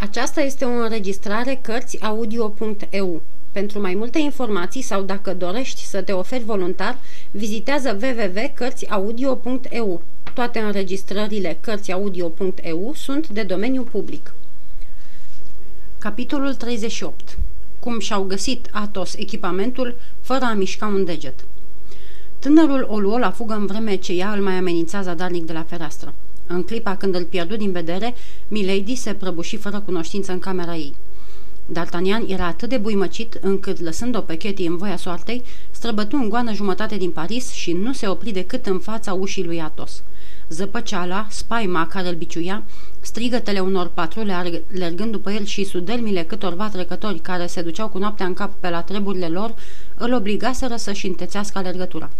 Aceasta este o înregistrare cărțiaudio.eu. Pentru mai multe informații sau dacă dorești să te oferi voluntar, vizitează www.cărțiaudio.eu. Toate înregistrările cărțiaudio.eu sunt de domeniu public. Capitolul 38. Cum și-au găsit Athos echipamentul fără a mișca un deget. Tânărul o luă la fugă în vreme ce ea îl mai amenința zadarnic de la fereastră. În clipa când îl pierdu din vedere, Milady se prăbuși fără cunoștință în camera ei. D'Artagnan era atât de buimăcit încât, lăsând-o pe Chetty în voia soartei, străbătu în goană jumătate din Paris și nu se opri decât în fața ușii lui Athos. Zăpăceala, spaima care îl biciuia, strigătele unor patrule alergând după el și sudelmile câtorva trecători care se duceau cu noaptea în cap pe la treburile lor, îl obligaseră să-și întețească alergătura.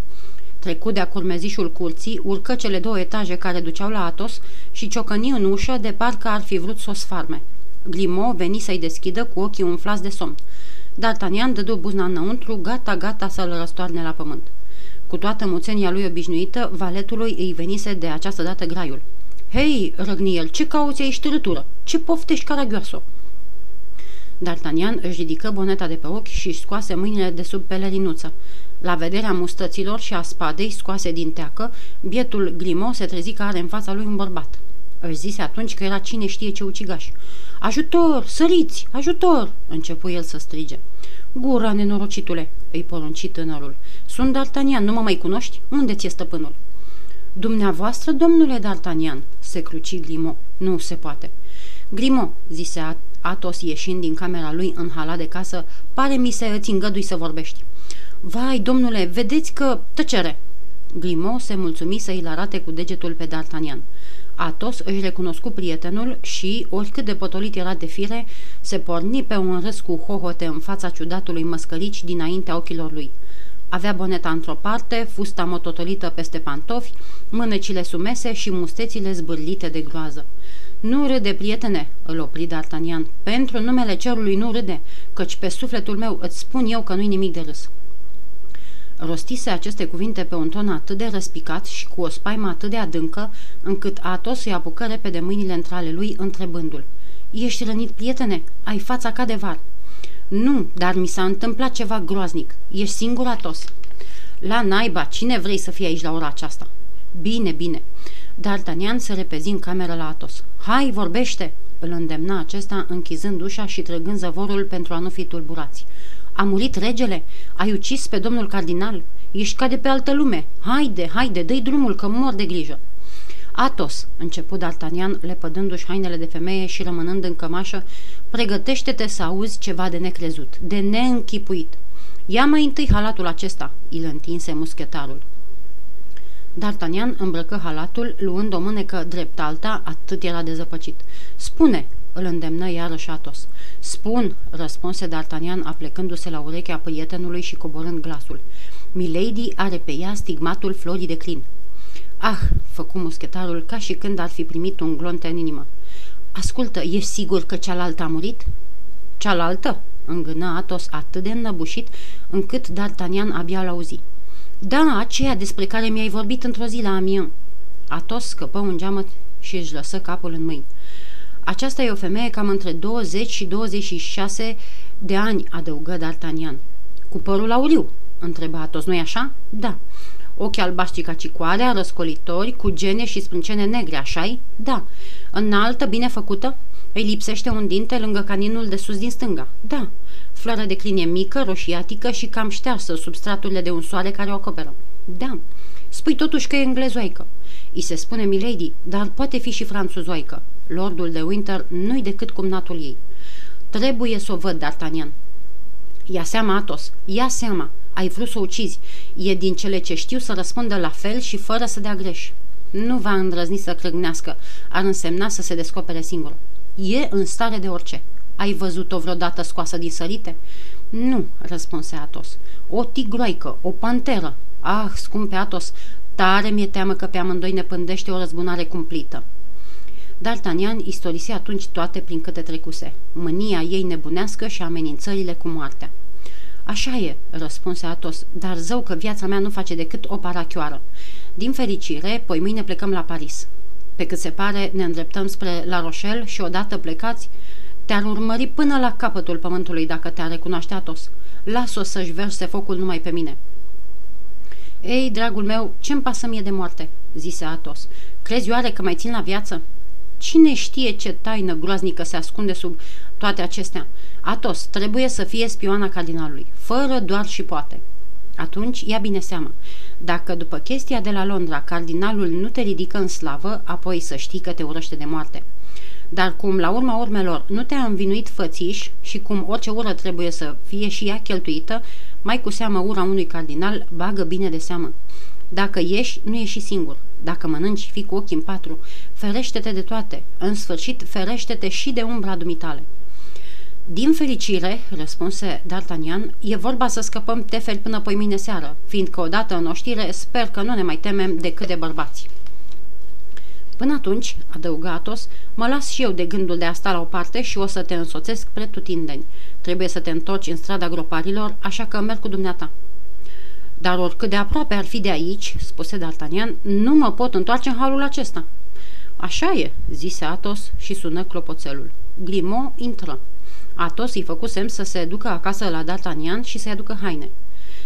Trecu de-a curmezișul curții, urcă cele două etaje care duceau la Athos și ciocăni în ușă de parcă ar fi vrut să o sfarme. Grimaud veni să-i deschidă cu ochii umflați de somn. D'Artagnan dădu buzna înăuntru, gata să-l răstoarne la pământ. Cu toată muțenia lui obișnuită, valetului îi venise de această dată graiul. „Hei!" răgni el, „ce cauți aici, târâtură? Ce poftești, caragioasă?" D'Artagnan își ridică boneta de pe ochi și își scoase mâinile de sub pelerinuță. La vederea mustăților și a spadei scoase din teacă, bietul Grimaud se trezi că are în fața lui un bărbat. Își zise atunci că era cine știe ce ucigaș. „Ajutor! Săriți! Ajutor!" începu el să strige. „Gura, nenorocitule!" îi porunci tânărul. „Sunt D'Artagnan, nu mă mai cunoști? Unde ți-e stăpânul?" „Dumneavoastră, domnule D'Artagnan!" se cruci Grimaud. „Nu se poate!" „Grimaud!" zise Athos ieșind din camera lui în halat de casă, „pare mi se îți îngădui să vorbești." „Vai, domnule, vedeți că... Tăcere!" Grimaud se mulțumi să îl arate cu degetul pe D'Artagnan. Athos își recunoscu prietenul și, oricât de potolit era de fire, se porni pe un râs cu hohote în fața ciudatului măscălici dinaintea ochilor lui. Avea boneta într-o parte, fusta mototolită peste pantofi, mânecile sumese și mustețile zbârlite de groază. „Nu râde, prietene," îl opri D'Artagnan, „pentru numele cerului nu râde, căci pe sufletul meu îți spun eu că nu-i nimic de râs." Rostise aceste cuvinte pe un ton atât de răspicat și cu o spaimă atât de adâncă, încât Athos îi apucă repede mâinile între ale lui, întrebându-l: „Ești rănit, prietene? Ai fața ca de var." „Nu, dar mi s-a întâmplat ceva groaznic. Ești singur, Athos?" „La naiba, cine vrei să fie aici la ora aceasta?" „Bine, bine." D'Artagnan se repezi în cameră la Athos. „Hai, vorbește!" îl îndemna acesta, închizând ușa și trăgând zăvorul pentru a nu fi tulburați. „A murit regele? Ai ucis pe domnul cardinal? Ești ca de pe altă lume. Haide, haide, dă-i drumul, că mor de grijă." „Athos," începu D'Artagnan, lepădându-și hainele de femeie și rămânând în cămașă, „pregătește-te să auzi ceva de necrezut, de neînchipuit. Ia mai întâi halatul acesta," îl întinse muschetarul. D'Artagnan îmbrăcă halatul, luând o mânecă drept alta, atât era de zăpăcit. „Spune!" îl îndemnă iarăși Athos. „Spun!" răspunse D'Artagnan, aplecându-se la urechea prietenului și coborând glasul. „Milady are pe ea stigmatul florii de crin." „Ah!" făcu muschetarul, ca și când ar fi primit un glonț în inimă. „Ascultă, ești sigur că cealaltă a murit?" „Cealaltă?" îngână Athos atât de înnăbușit, încât D'Artagnan abia l-auzi. „Da, aceea despre care mi-ai vorbit într-o zi la Amiens." Athos scăpă un geamăt și își lăsă capul în mâini. „Aceasta e o femeie cam între 20 și 26 de ani," adăugă D'Artagnan. „Cu părul auriu?" întreba Athos, „nu-i așa?" „Da." „Ochi albaștri ca cicoarea, răscolitori, cu gene și sprâncene negre, așa-i?" „Da." „Înaltă, bine făcută?" „Îi lipsește un dinte lângă caninul de sus din stânga." „Da." „Floarea de crin e mică, roșiatică și cam ștearsă sub straturile de unsoare care o acoperă." „Da." „Spui totuși că e englezoaică." „I se spune Milady, dar poate fi și franțuzoaică. Lordul de Winter nu-i decât cumnatul ei." „Trebuie să o văd, D'Artagnan." „Ia seama, Athos, ia seama. Ai vrut să o ucizi. E din cele ce știu să răspundă la fel și fără să dea greș. Nu va îndrăzni să crâgnească. Ar însemna să se descopere singură. E în stare de orice. Ai văzut-o vreodată scoasă din sărite?" „Nu," răspunse Athos. „O tigroaică, o panteră. Ah, scumpe Athos, tare mi-e teamă că pe amândoi ne pândește o răzbunare cumplită." D'Artagnan istorisi atunci toate prin câte trecuse, mânia ei nebunească și amenințările cu moartea. „Așa e," răspunse Athos, „dar zău că viața mea nu face decât o parachioară. Din fericire, poimâine plecăm la Paris. Pe cât se pare, ne îndreptăm spre La Roșel și odată plecați..." Te-ar urmări până la capătul pământului dacă te-ar recunoaște, Athos. Las-o să-și verse focul numai pe mine." "Ei, dragul meu, ce-mi pasă mie de moarte?" zise Athos. "Crezi oare că mai țin la viață? Cine știe ce taină groaznică se ascunde sub toate acestea? Athos, trebuie să fie spioana cardinalului, fără doar și poate. Atunci ia bine seama. Dacă după chestia de la Londra cardinalul nu te ridică în slavă, apoi să știi că te urăște de moarte. Dar cum la urma urmelor nu te-a învinuit fățiș și cum orice ură trebuie să fie și ea cheltuită, mai cu seamă ura unui cardinal, bagă bine de seamă. Dacă ieși, nu ieși singur. Dacă mănânci, fii cu ochii în patru. Ferește-te de toate. În sfârșit, ferește-te și de umbra dumitale." "Din fericire," răspunse D'Artagnan, "e vorba să scăpăm teferi până poi mâine seară, fiindcă odată în oștire sper că nu ne mai temem decât de bărbați." "Până atunci," adăugă Athos, "mă las și eu de gândul de a sta la o parte și o să te însoțesc pretutindeni. Trebuie să te întorci în strada groparilor, așa că merg cu dumneata." "Dar oricât de aproape ar fi de aici," spuse D'Artagnan, "nu mă pot întoarce în halul acesta." "Așa e," zise Athos și sună clopoțelul. Grimaud intră. Athos îi făcu semn să se ducă acasă la D'Artagnan și să-i aducă haine.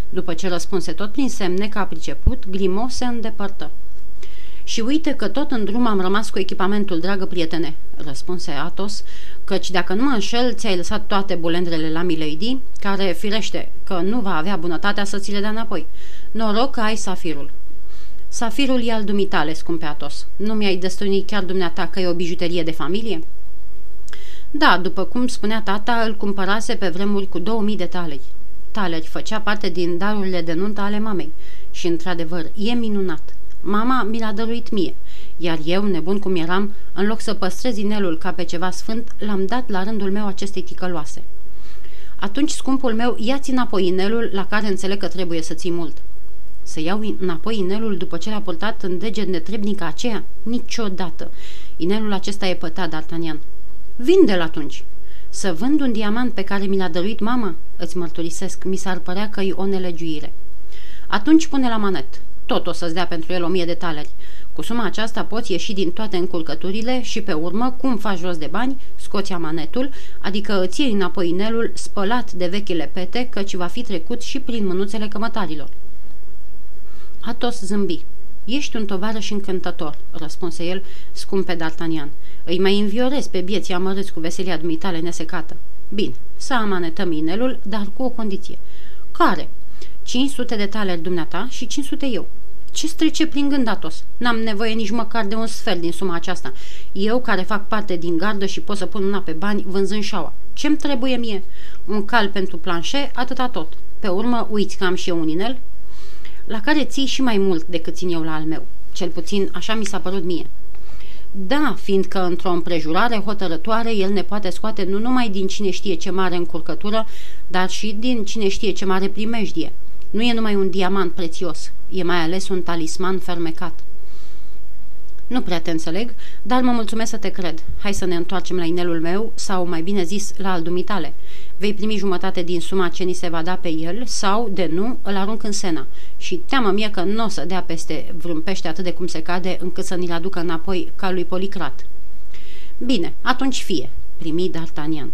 După ce răspunse tot prin semne că a priceput, Grimaud se îndepărtă. "Și uite că tot în drum am rămas cu echipamentul, dragă prietene," răspunse Athos, "căci dacă nu mă înșel, ți-ai lăsat toate bulendrele la Milady, care, firește, că nu va avea bunătatea să ți le dea înapoi. Noroc că ai safirul." "Safirul e al dumitale, scumpe Athos. Nu mi-ai destăinuit chiar dumneata că e o bijuterie de familie?" "Da, după cum spunea tata, îl cumpărase pe vremuri cu 2000 de taleri. Taleri făcea parte din darurile de nuntă ale mamei și, într-adevăr, e minunat. Mama mi l-a dăruit mie, iar eu, nebun cum eram, în loc să păstrez inelul ca pe ceva sfânt, l-am dat la rândul meu acestei ticăloase." "Atunci, scumpul meu, ia-ți înapoi inelul la care înțeleg că trebuie să ții mult." "Să iau înapoi inelul după ce l-a purtat în deget netrebnica aceea? Niciodată! Inelul acesta e pătat, D'Artagnan." "Vinde-l atunci." "Să vând un diamant pe care mi l-a dăruit mama? Îți mărturisesc, mi s-ar părea că e o nelegiuire." "Atunci pune la manet. Tot o să-ți dea pentru el 1000 de taleri. Cu suma aceasta poți ieși din toate încurcăturile și pe urmă, cum faci rost de bani, scoți amanetul, adică îți iei înapoi inelul spălat de vechile pete, căci va fi trecut și prin mânuțele cămătarilor." Athos zâmbi. "Ești un tovarăș încântător," răspunse el, "scumpe D'Artagnan. Îi mai înviorez pe bieții amărâți cu veselia dumitale nesecată. Bine, să amanetăm inelul, dar cu o condiție." "Care?" 500 de taleri dumneata și 500 eu." "Ce-ți trece prin gând, Athos? N-am nevoie nici măcar de un sfert din suma aceasta. Eu, care fac parte din gardă și pot să pun mâna pe bani vânzând șaua. Ce-mi trebuie mie? Un cal pentru Planchet, atâta tot. Pe urmă, uiți că am și eu un inel, la care ții și mai mult decât țin eu la al meu. Cel puțin așa mi s-a părut mie." "Da, fiindcă într-o împrejurare hotărătoare el ne poate scoate nu numai din cine știe ce mare încurcătură, dar și din cine știe ce mare primejdie. Nu e numai un diamant prețios, e mai ales un talisman fermecat." "Nu prea te înțeleg, dar mă mulțumesc să te cred. Hai să ne întoarcem la inelul meu, sau mai bine zis, la al dumitale. Vei primi jumătate din suma ce ni se va da pe el, sau, de nu, îl arunc în Sena. Și teamă mie că nu o să dea peste vreun pește atât de cum se cade, încât să ni-l aducă înapoi ca lui Policrat." "Bine, atunci fie," primi D'Artagnan.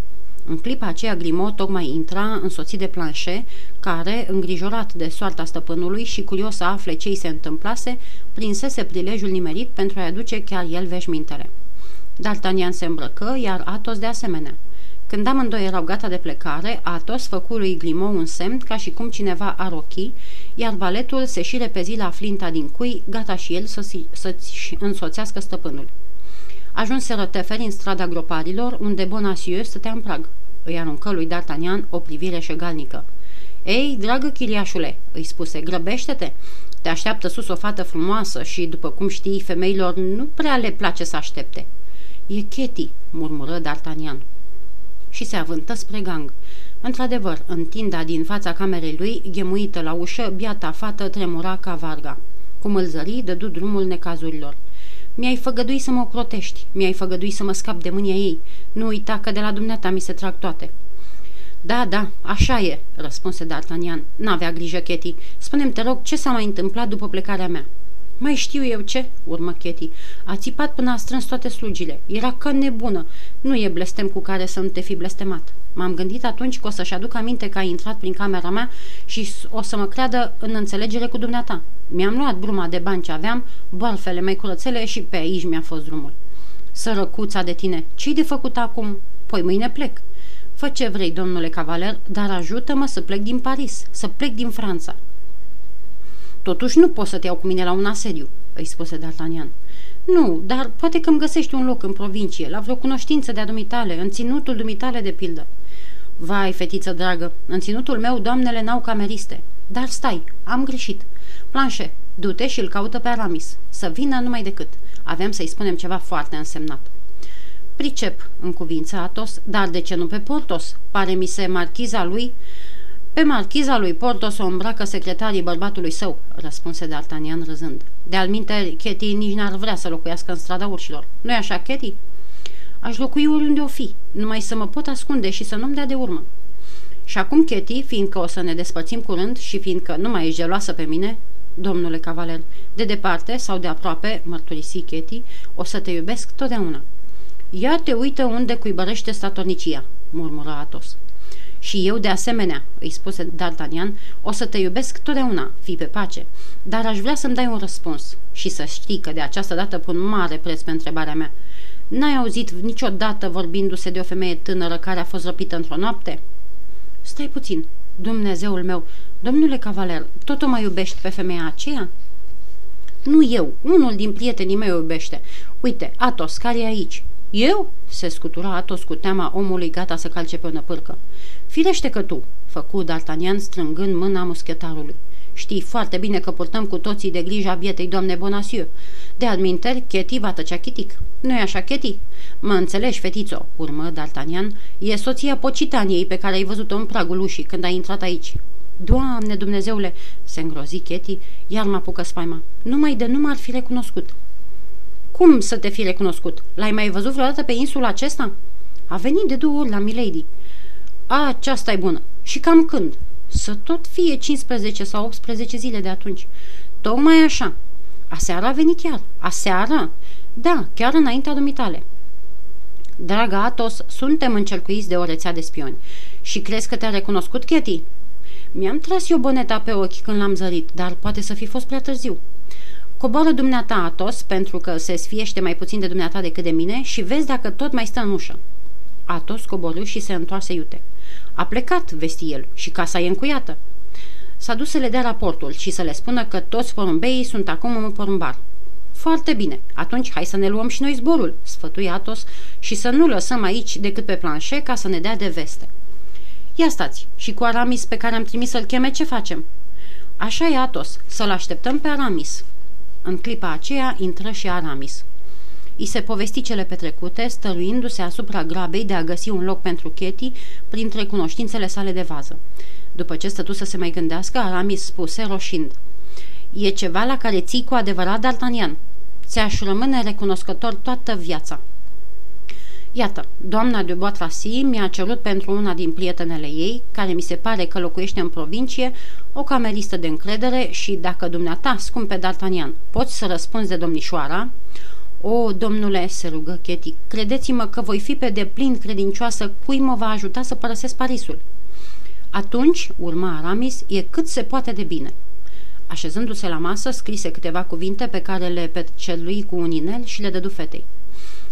În clipa aceea Grimaud tocmai intra, însoțit de Planchet, care, îngrijorat de soarta stăpânului și curios să afle ce-i se întâmplase, prinsese prilejul nimerit pentru a-i aduce chiar el veșmintele. D'Artagnan se îmbrăcă, iar Athos de asemenea. Când amândoi erau gata de plecare, Athos făcu lui Grimaud un semn ca și cum cineva ar ochi, iar valetul se și repezi la flinta din cui, gata și el să-ți însoțească stăpânul. Ajunseră teferi în strada groparilor, unde Bonacieux stătea în prag. Îi aruncă lui D'Artagnan o privire șegalnică. "Ei, dragă chiriașule," îi spuse, "grăbește-te! Te așteaptă sus o fată frumoasă și, după cum știi, femeilor nu prea le place să aștepte." "E Chetty," murmură D'Artagnan. Și se avântă spre gang. Într-adevăr, în tinda din fața camerei lui, ghemuită la ușă, biata fată tremura ca varga. Cum îl zări, dădu drumul necazurilor. "Mi-ai făgădui să mă ocrotești, mi-ai făgădui să mă scap de mânia ei. Nu uita că de la dumneata mi se trag toate." "Da, da, așa e," răspunse D'Artagnan. "N-avea grijă, Chetty. Spune-mi, te rog, ce s-a mai întâmplat după plecarea mea?" Mai știu eu ce, urmă Chetty. A țipat până a strâns toate slugile. Era ca nebună. Nu e blestem cu care să nu te fi blestemat. M-am gândit atunci că o să-și aduc aminte că ai intrat prin camera mea și o să mă creadă în înțelegere cu dumneata. Mi-am luat bruma de bani ce aveam, borfele mai curățele și pe aici mi-a fost drumul. Sărăcuța de tine, ce-i de făcut acum? Păi mâine plec. Fă ce vrei, domnule cavaler, dar ajută-mă să plec din Paris, să plec din Franța. Totuși nu poți să te iau cu mine la un asediu, îi spuse D'Artagnan. Nu, dar poate că îmi găsești un loc în provincie, la vreo cunoștință de-a dumitale, în ținutul dumitale de pildă. Vai, fetiță dragă, în ținutul meu doamnele n-au cameriste. Dar stai, am greșit. Planchet, du-te și îl caută pe Aramis. Să vină numai decât. Aveam să-i spunem ceva foarte însemnat. Pricep, în cuvință Athos, dar de ce nu pe Portos? Pare mi se marchiza lui... Pe marchiza lui Portos o îmbracă secretarii bărbatului său, răspunse D'Artagnan râzând. De-al minteri, Chetty nici n-ar vrea să locuiască în strada urșilor. Nu-i așa, Chetty? Aș locui oriunde o fi, numai să mă pot ascunde și să nu-mi dea de urmă. Și acum, Chetty, fiindcă o să ne despărțim curând și fiindcă nu mai ești geloasă pe mine, domnule cavaler, de departe sau de aproape, mărturisi Chetty, o să te iubesc totdeauna. Ia te uită unde cuibărește statornicia, murmură Athos. Și eu de asemenea, îi spuse D'Artagnan, o să te iubesc totdeauna, fii pe pace, dar aș vrea să-mi dai un răspuns și să știi că de această dată pun mare preț pe întrebarea mea. N-ai auzit niciodată vorbindu-se de o femeie tânără care a fost răpită într-o noapte? Stai puțin, Dumnezeul meu, domnule cavaler, tot o mai iubești pe femeia aceea? Nu eu, unul din prietenii mei o iubește. Uite, Athos, care e aici? Eu? Se scutura Athos cu teama omului gata să calce pe o năpârcă. Firește că tu, făcu D'Artagnan strângând mâna muschetarului. Știi foarte bine că purtăm cu toții de grija bietei doamne Bonacieux. De adminteri, Chetty va tăcea chitic. Nu-i așa, Chetty? Mă înțelegi, fetițo, urmă D'Artagnan, e soția pocitaniei pe care ai văzut-o în pragul ușii când ai intrat aici. Doamne Dumnezeule, se îngrozi Chetty, iar mă apucă spaima. Numai de nu m-ar fi recunoscut. Cum să te fi recunoscut? L-ai mai văzut vreodată pe insula acesta? A venit de 2 ori la Milady. Aceasta e bună. Și cam când? Să tot fie 15 sau 18 zile de atunci. Tocmai așa. Aseară a venit chiar. Aseară? Da, chiar înaintea dumitale. Draga Athos, suntem încercuiți de o rețea de spioni. Și crezi că te-a recunoscut, Chetty? Mi-am tras eu boneta pe ochi când l-am zărit, dar poate să fi fost prea târziu. Coboară dumneata, Athos, pentru că se sfiește mai puțin de dumneata decât de mine și vezi dacă tot mai stă în ușă. Athos coborâ și se întoarse iute. A plecat, vesti el, și casa e încuiată. S-a dus să le dea raportul și să le spună că toți porumbeii sunt acum în porumbar. Foarte bine, atunci hai să ne luăm și noi zborul, sfătui Athos, și să nu lăsăm aici decât pe Planchet ca să ne dea de veste. Ia stați, și cu Aramis pe care am trimis să-l cheme, ce facem? Așa e, Athos, să-l așteptăm pe Aramis. În clipa aceea intră și Aramis. I se povesti cele petrecute, stăruindu-se asupra grabei de a găsi un loc pentru Chetty printre cunoștințele sale de vază. După ce stătu să se mai gândească, Aramis spuse roșind: "E ceva la care ții cu adevărat, D'Artagnan. Ți-aș rămâne recunoscător toată viața." Iată, doamna de Bois-Tracy mi-a cerut pentru una din prietenele ei, care mi se pare că locuiește în provincie, o cameristă de încredere și dacă dumneata, scumpe D'Artagnan, poți să răspunzi de domnișoara... O, domnule, se rugă Chetty, credeți-mă că voi fi pe deplin credincioasă cui mă va ajuta să părăsesc Parisul. Atunci, urma Aramis, e cât se poate de bine. Așezându-se la masă, scrise câteva cuvinte pe care le percelui cu un inel și le dădu fetei.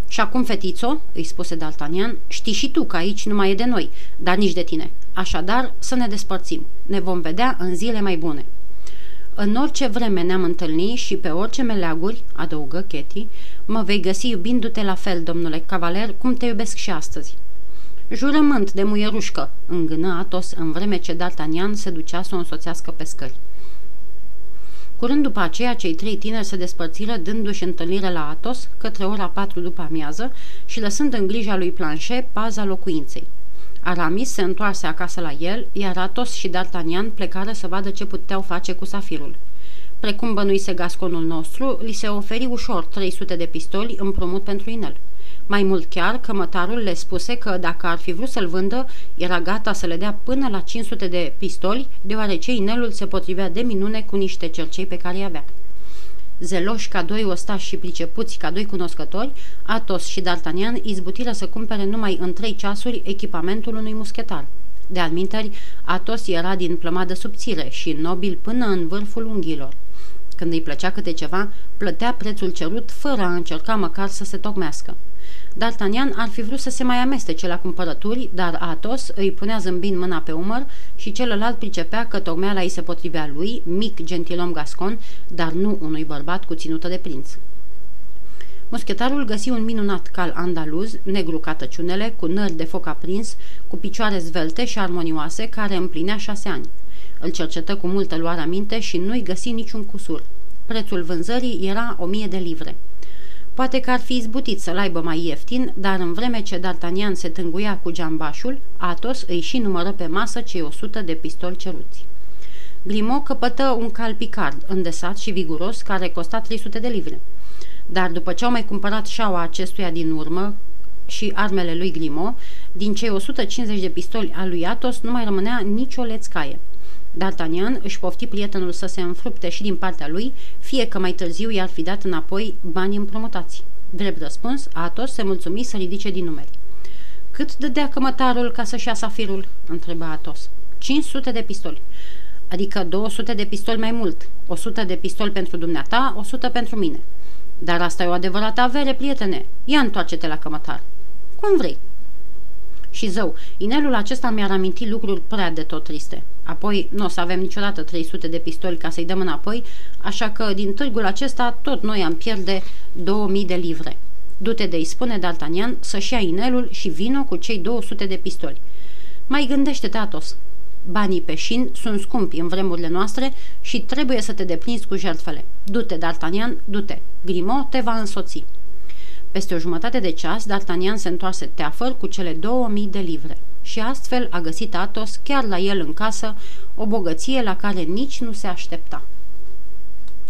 Și acum, fetițo, îi spuse D'Artagnan, știi și tu că aici nu mai e de noi, dar nici de tine. Așadar, să ne despărțim. Ne vom vedea în zile mai bune. În orice vreme ne-am întâlnit și pe orice meleaguri, adăugă Chetty, mă vei găsi iubindu-te la fel, domnule cavaler, cum te iubesc și astăzi. Jurământ de muierușcă, îngână Athos în vreme ce D'Artagnan se ducea să o însoțească pe scări. Curând după aceea, cei 3 tineri se despărțiră dându-și întâlnire la Athos către ora 4 după amiază și lăsând în grija lui Planchet paza locuinței. Aramis se întoarse acasă la el, iar Athos și D'Artagnan plecară să vadă ce puteau face cu safirul. Precum bănuise gasconul nostru, li se oferi ușor 300 de pistoli împrumut pentru inel. Mai mult chiar, cămătarul le spuse că dacă ar fi vrut să-l vândă, era gata să le dea până la 500 de pistoli, deoarece inelul se potrivea de minune cu niște cercei pe care i-avea. Zeloși ca doi ostași și pricepuți ca doi cunoscători, Athos și D'Artagnan izbutiră să cumpere numai în 3 ceasuri echipamentul unui muschetar. De alminteri, Athos era din plămadă subțire și nobil până în vârful unghiilor. Când îi plăcea câte ceva, plătea prețul cerut fără a încerca măcar să se tocmească. D'Artagnan ar fi vrut să se mai amestece la cumpărături, dar Athos îi punea zâmbind mâna pe umăr și celălalt pricepea că tocmeala îi se potrivea lui, mic gentilom gascon, dar nu unui bărbat cu ținută de prinț. Muschetarul găsi un minunat cal andaluz, negru ca tăciunele, cu nări de foc aprins, cu picioare zvelte și armonioase, care împlinea 6 ani. Îl cercetă cu multă luare aminte și nu-i găsi niciun cusur. Prețul vânzării era 1000 de livre. Poate că ar fi izbutit să-l aibă mai ieftin, dar în vreme ce D'Artagnan se tânguia cu geambașul, Athos îi și numără pe masă cei 100 de pistoli ceruți. Grimaud căpătă un cal picard, îndesat și viguros, care costa 300 de livre. Dar după ce au mai cumpărat șaua acestuia din urmă și armele lui Grimaud, din cei 150 de pistoli al lui Athos nu mai rămânea nicio lețcaie. D'Artagnan își pofti prietenul să se înfrupte și din partea lui, fie că mai târziu i-ar fi dat înapoi banii împrumutați. Drept răspuns, Athos se mulțumi să ridice din numeri. "Cât dădea cămătarul ca să-și ia safirul?" întreba Athos. 500 de pistoli. Adică 200 de pistoli mai mult. 100 de pistoli pentru dumneata, 100 pentru mine." "Dar asta e o adevărată avere, prietene. Ia întoarce-te la cămătar." "Cum vrei." "Și zău, inelul acesta mi-ar aminti lucruri prea de tot triste. Apoi nu o să avem niciodată 300 de pistoli ca să-i dăm înapoi, așa că din târgul acesta tot noi am pierde 2000 de livre. Du-te de-i spune D'Artagnan să-și ia inelul și vino cu cei 200 de pistoli. Mai gândește-te, Athos. Banii peșin sunt scumpi în vremurile noastre și trebuie să te deprinzi cu jertfele. Du-te, D'Artagnan, du-te. Grimaud te va însoți." Peste o jumătate de ceas, D'Artagnan se întoarse teafăr cu cele 2000 de livre și astfel a găsit Athos chiar la el în casă o bogăție la care nici nu se aștepta.